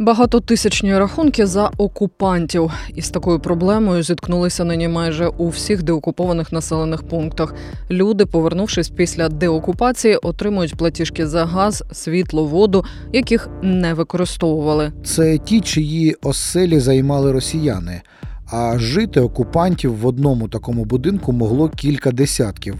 Багатотисячні рахунки за окупантів. Із такою проблемою зіткнулися нині майже у всіх деокупованих населених пунктах. Люди, повернувшись після деокупації, отримують платіжки за газ, світло, воду, яких не використовували. Це ті, чиї оселі займали росіяни. А жити окупантів в одному такому будинку могло кілька десятків.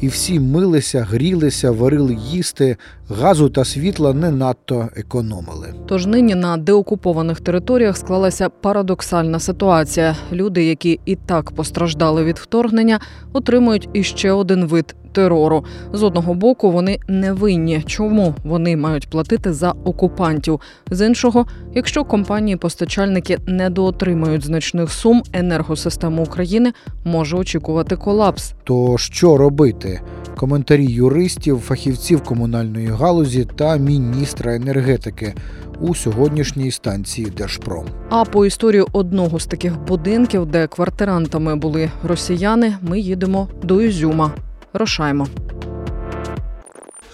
І всі милися, грілися, варили їсти, газу та світла не надто економили. Тож нині на деокупованих територіях склалася парадоксальна ситуація. Люди, які і так постраждали від вторгнення, отримують іще один вид терору. З одного боку, вони не винні. Чому вони мають платити за окупантів? З іншого, якщо компанії-постачальники недоотримають значних сум, енергосистему України може очікувати колапс. То що робити? Коментарі юристів, фахівців комунальної галузі та міністра енергетики у сьогоднішній станції Держпром. А по історію одного з таких будинків, де квартирантами були росіяни, ми їдемо до Ізюма. Рушаймо.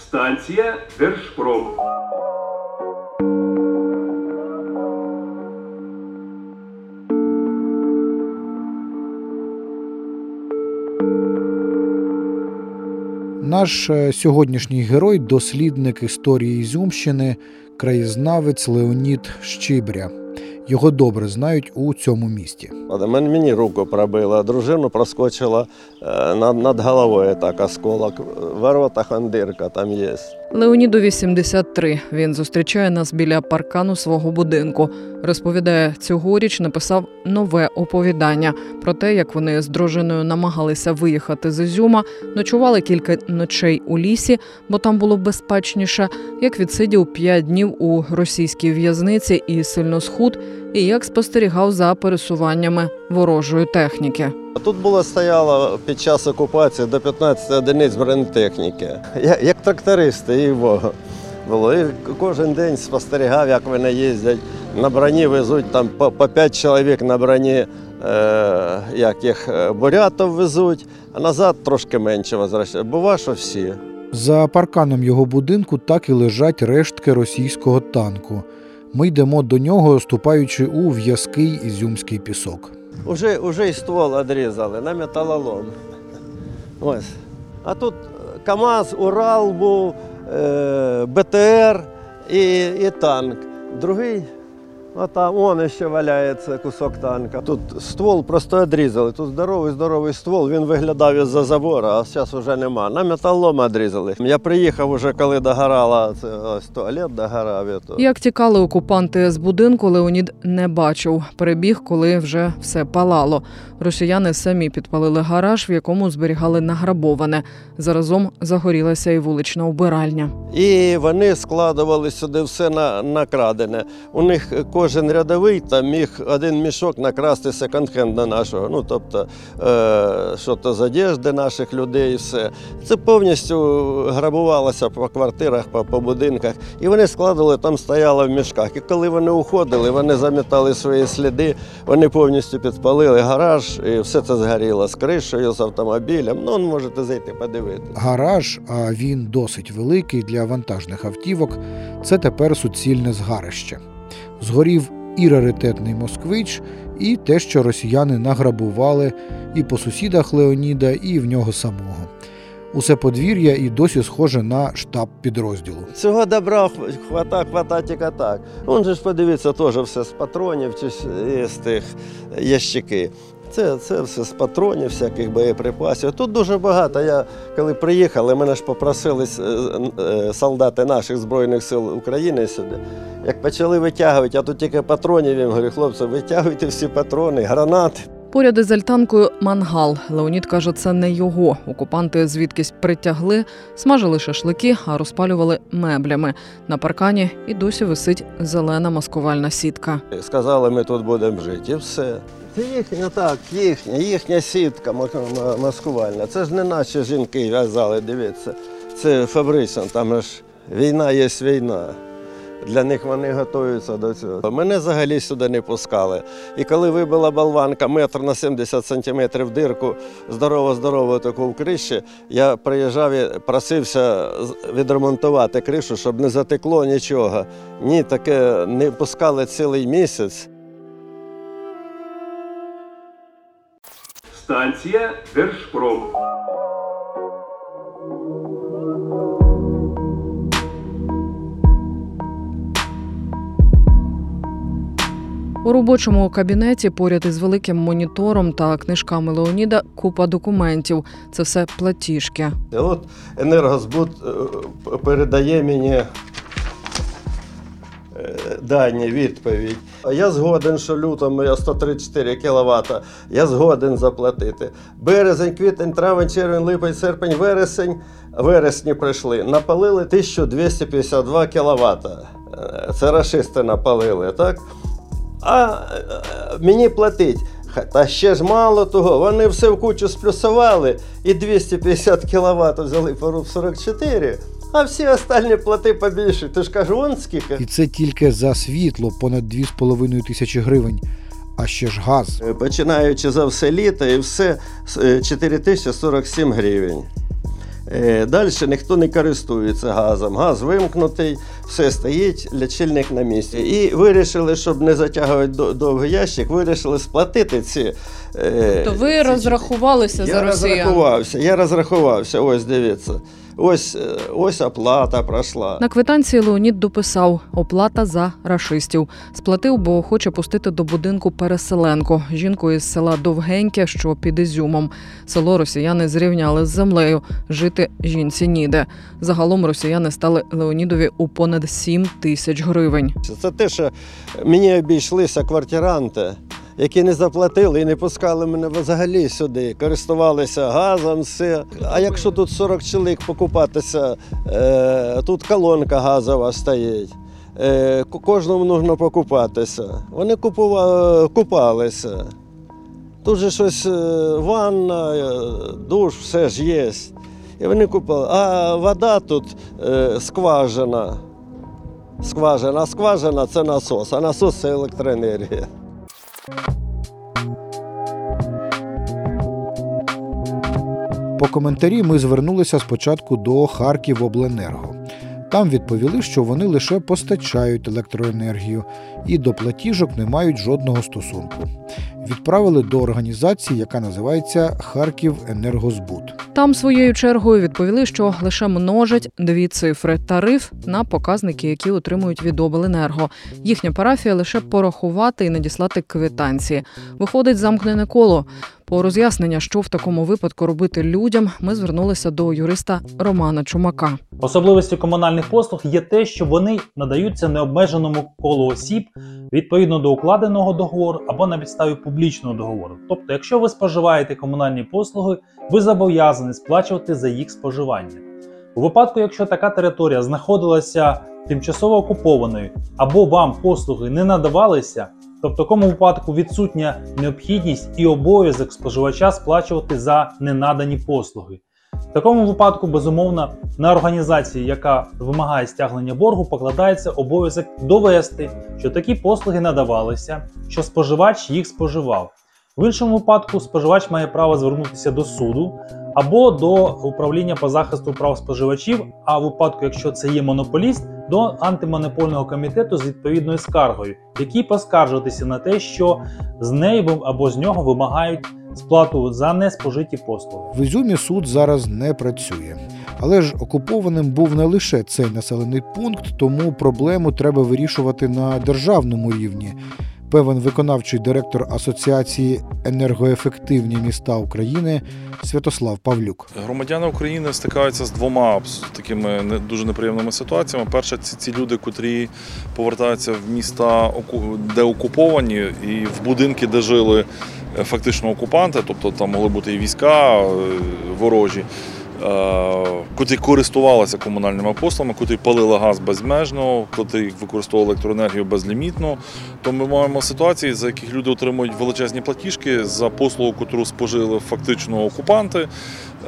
Станція Держпром. Наш сьогоднішній герой – дослідник історії Ізюмщини, краєзнавець Леонід Щебря. Його добре знають у цьому місті. Мені руку пробило, дружину проскочила над головою так осколок. Ворота хандирка там є. Леоніду 83. Він зустрічає нас біля паркану свого будинку. Розповідає, цьогоріч написав нове оповідання про те, як вони з дружиною намагалися виїхати з Ізюма, ночували кілька ночей у лісі, бо там було безпечніше, як відсидів 5 днів у російській в'язниці і сильно схуд, і як спостерігав за пересуваннями ворожої техніки. Тут було стояло під час окупації до 15 одиниць бронетехніки, як трактористи, і Бога. І кожен день спостерігав, як вони їздять. На броні везуть там по 5 чоловік на броні, яких бурятів везуть, а назад трошки менше возвращають. Бува, що всі. За парканом його будинку так і лежать рештки російського танку. Ми йдемо до нього, ступаючи у в'язкий ізюмський пісок. Уже і ствол відрізали на металолом. Ось. А тут КАМАЗ, Урал був, БТР і танк. Другий, отам, он ще валяється кусок танка. Тут ствол просто відрізали. Тут здоровий ствол, він виглядав із-за забора, а зараз вже нема. На металолом відрізали. Я приїхав уже, коли догорало, ось туалет догорав. Як тікали окупанти з будинку, Леонід не бачив. Перебіг, коли вже все палало. Росіяни самі підпалили гараж, в якому зберігали награбоване. Заразом загорілася і вулична убиральня. І вони складували сюди все накрадене. У них кожен рядовий там міг один мішок накрасти секонд-хенда нашого, тобто щось з одежди наших людей і все. Це повністю грабувалося по квартирах, по будинках. І вони складували, там стояло в мішках. І коли вони уходили, вони замітали свої сліди, вони повністю підпалили гараж, і все це згоріло з кришею, з автомобілем. Можете зайти подивитися. Гараж, а він досить великий для вантажних автівок, це тепер суцільне згарище. Згорів і раритетний москвич, і те, що росіяни награбували і по сусідах Леоніда, і в нього самого. Усе подвір'я і досі схоже на штаб підрозділу. Цього добра хвата тільки так. Он же ж подивиться теж все з патронів, з тих ящики. Це все з патронів, всяких боєприпасів. Тут дуже багато. Я коли приїхали, мене ж попросили солдати наших Збройних сил України сюди. Як почали витягувати, а тут тільки патронів, я говорю, хлопці, витягуйте всі патрони, гранати. Поряд із альтанкою мангал. Леонід каже, це не його. Окупанти звідкись притягли, смажили шашлики, а розпалювали меблями. На паркані і досі висить зелена маскувальна сітка. Сказали, ми тут будемо жити, і все. Це їхня сітка маскувальна. Це ж не наші жінки в'язали, дивіться. Це фабрично, там ж війна є війна. Для них вони готуються до цього. Мене взагалі сюди не пускали. І коли вибила болванка метр на 70 сантиметрів дирку, здорово-здорово таку в криші, я приїжджав і просився відремонтувати кришу, щоб не затекло нічого. Ні, таке не пускали цілий місяць. Станція Держпром. У робочому кабінеті поряд із великим монітором та книжками Леоніда купа документів. Це все платіжки. От Енергозбуд передає мені дані, відповідь. Я згоден, що лютому я 134 кВт, я згоден заплатити. Березень, квітень, травень, червень, липень, серпень, вересень. Вересні прийшли, напалили 1252 кВт. Це рашисти напалили, так? А мені платить. Та ще ж мало того, вони все в кучу сплюсували і 250 кВт взяли по 44, а всі остальні плати побільше. Ти ж кажу, вон скільки. І це тільки за світло понад 2,5 тисячі гривень, а ще ж газ. Починаючи за все літо і все 4047 гривень. Далі ніхто не користується газом. Газ вимкнутий, все стоїть, лічильник на місці. І вирішили, щоб не затягувати довгий ящик, вирішили сплатити ці… Тобто ви розрахувалися за росіян? Я розрахувався, ось дивіться. Ось оплата пройшла. На квитанції Леонід дописав – оплата за рашистів. Сплатив, бо хоче пустити до будинку переселенку – жінку із села Довгеньке, що під Ізюмом. Село росіяни зрівняли з землею, жити жінці ніде. Загалом росіяни стали Леонідові у понад 7 тисяч гривень. Це те, що мені обійшлися квартиранти, які не заплатили і не пускали мене взагалі сюди, користувалися газом, все. А якщо тут 40 чоловік покупатися, тут колонка газова стоїть, кожному потрібно покупатися. Вони купалися. Тут же щось, ванна, душ, все ж є. І вони купали. А вода тут скважина. Скважина – це насос, а насос – це електроенергія. По коментарі ми звернулися спочатку до Харківобленерго. Там відповіли, що вони лише постачають електроенергію і до платіжок не мають жодного стосунку. Відправили до організації, яка називається «Харківенергозбуд». Там своєю чергою відповіли, що лише множать дві цифри – тариф на показники, які отримують від обленерго. Їхня парафія – лише порахувати і надіслати квитанції. Виходить замкнене коло. По роз'яснення, що в такому випадку робити людям, ми звернулися до юриста Романа Чумака. Особливістю комунальних послуг є те, що вони надаються необмеженому колу осіб відповідно до укладеного договору або на підставі публічного договору. Тобто, якщо ви споживаєте комунальні послуги, ви зобов'язані сплачувати за їх споживання. У випадку, якщо така територія знаходилася тимчасово окупованою або вам послуги не надавалися, то в такому випадку відсутня необхідність і обов'язок споживача сплачувати за ненадані послуги. В такому випадку, безумовно, на організацію, яка вимагає стягнення боргу, покладається обов'язок довести, що такі послуги надавалися, що споживач їх споживав. В іншому випадку споживач має право звернутися до суду або до управління по захисту прав споживачів, а в випадку, якщо це є монополіст, до антимонопольного комітету з відповідною скаргою, який поскаржуватися на те, що з неї або з нього вимагають сплату за неспожиті послуги. В Ізюмі суд зараз не працює. Але ж окупованим був не лише цей населений пункт, тому проблему треба вирішувати на державному рівні. Певен виконавчий директор Асоціації «Енергоефективні міста України» Святослав Павлюк. Громадяни України стикаються з двома такими дуже неприємними ситуаціями. Перше, це ці люди, котрі повертаються в міста, де окуповані, і в будинки, де жили фактично окупанти, тобто там могли бути і війська ворожі, котрі користувалися комунальними послугами, котрі палили газ безмежно, котрі використовували електроенергію безлімітно. То ми маємо ситуації, за яких люди отримують величезні платіжки за послугу, яку спожили фактично окупанти,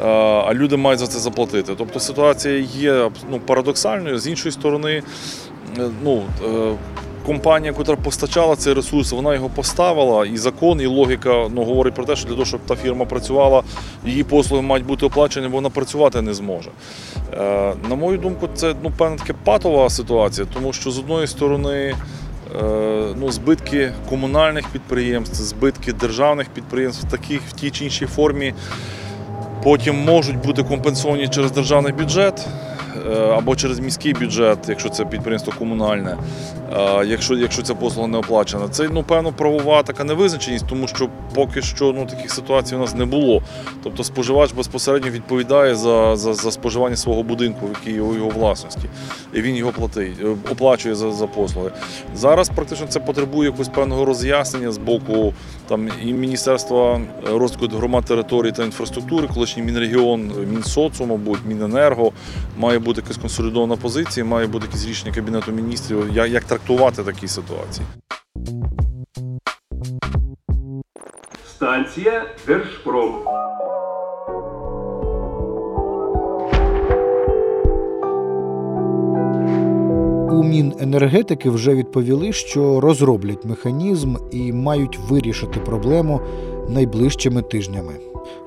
а люди мають за це заплатити. Тобто ситуація є парадоксальною. З іншої сторони, компанія, яка постачала цей ресурс, вона його поставила, і закон, і логіка говорить про те, що для того, щоб та фірма працювала, її послуги мають бути оплачені, бо вона працювати не зможе. На мою думку, це певна така патова ситуація, тому що з одної сторони збитки комунальних підприємств, збитки державних підприємств в тій чи іншій формі потім можуть бути компенсовані через державний бюджет, або через міський бюджет, якщо це підприємство комунальне, якщо ця послуга не оплачена. Це, певно, правова така невизначеність, тому що поки що таких ситуацій у нас не було. Тобто споживач безпосередньо відповідає за споживання свого будинку, який є у його власності, і він його оплачує за послуги. Зараз практично це потребує якогось певного роз'яснення з боку і Міністерства розвитку громад, територій та інфраструктури, колишній Мінрегіон, Мінсоціум, або Міненерго, має бути якась консолідована позиція, має бути якесь рішення Кабінету міністрів, як трактувати такі ситуації. Станція Держпром. У Міненергетики вже відповіли, що розроблять механізм і мають вирішити проблему найближчими тижнями,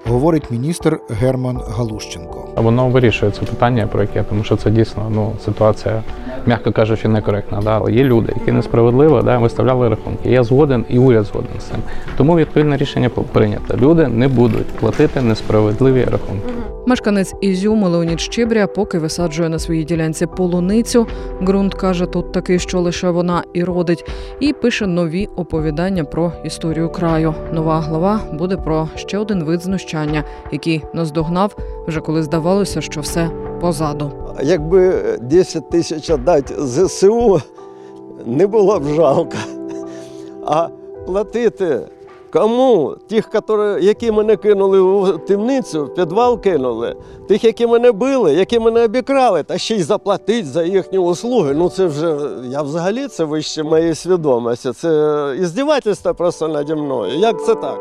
говорить міністр Герман Галущенко. Воно вирішує це питання, про яке, тому що це дійсно ситуація, м'яко кажучи, некоректна. Але є люди, які несправедливо виставляли рахунки. Я згоден і уряд згоден з цим. Тому відповідне рішення прийнято. Люди не будуть платити несправедливі рахунки. Мешканець Ізюму Леонід Щебря поки висаджує на своїй ділянці полуницю. Ґрунт, каже, тут такий, що лише вона і родить. І пише нові оповідання про історію краю. Нова глава буде про ще один вид знущання, який наздогнав, вже коли здавалося, що все позаду. Якби 10 тисяч віддати ЗСУ, не було б жалко. А платити... Кому? Тих, які мене кинули в темницю, в підвал кинули, тих, які мене били, які мене обікрали, та ще й заплатити за їхні услуги. Це вже, я взагалі, це вище моєї свідомості, це іздівательство просто наді мною. Як це так?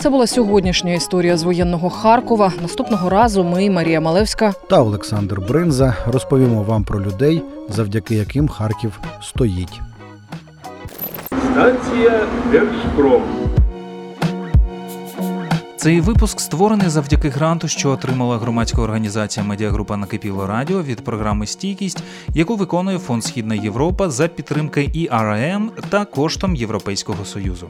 Це була сьогоднішня історія з воєнного Харкова. Наступного разу ми, Марія Малевська та Олександр Бринза, розповімо вам про людей, завдяки яким Харків стоїть. Станція Держпром. Цей випуск створений завдяки гранту, що отримала громадська організація «Медіагрупа Накипіло Радіо» від програми «Стійкість», яку виконує Фонд Східна Європа за підтримки ERM та коштом Європейського Союзу.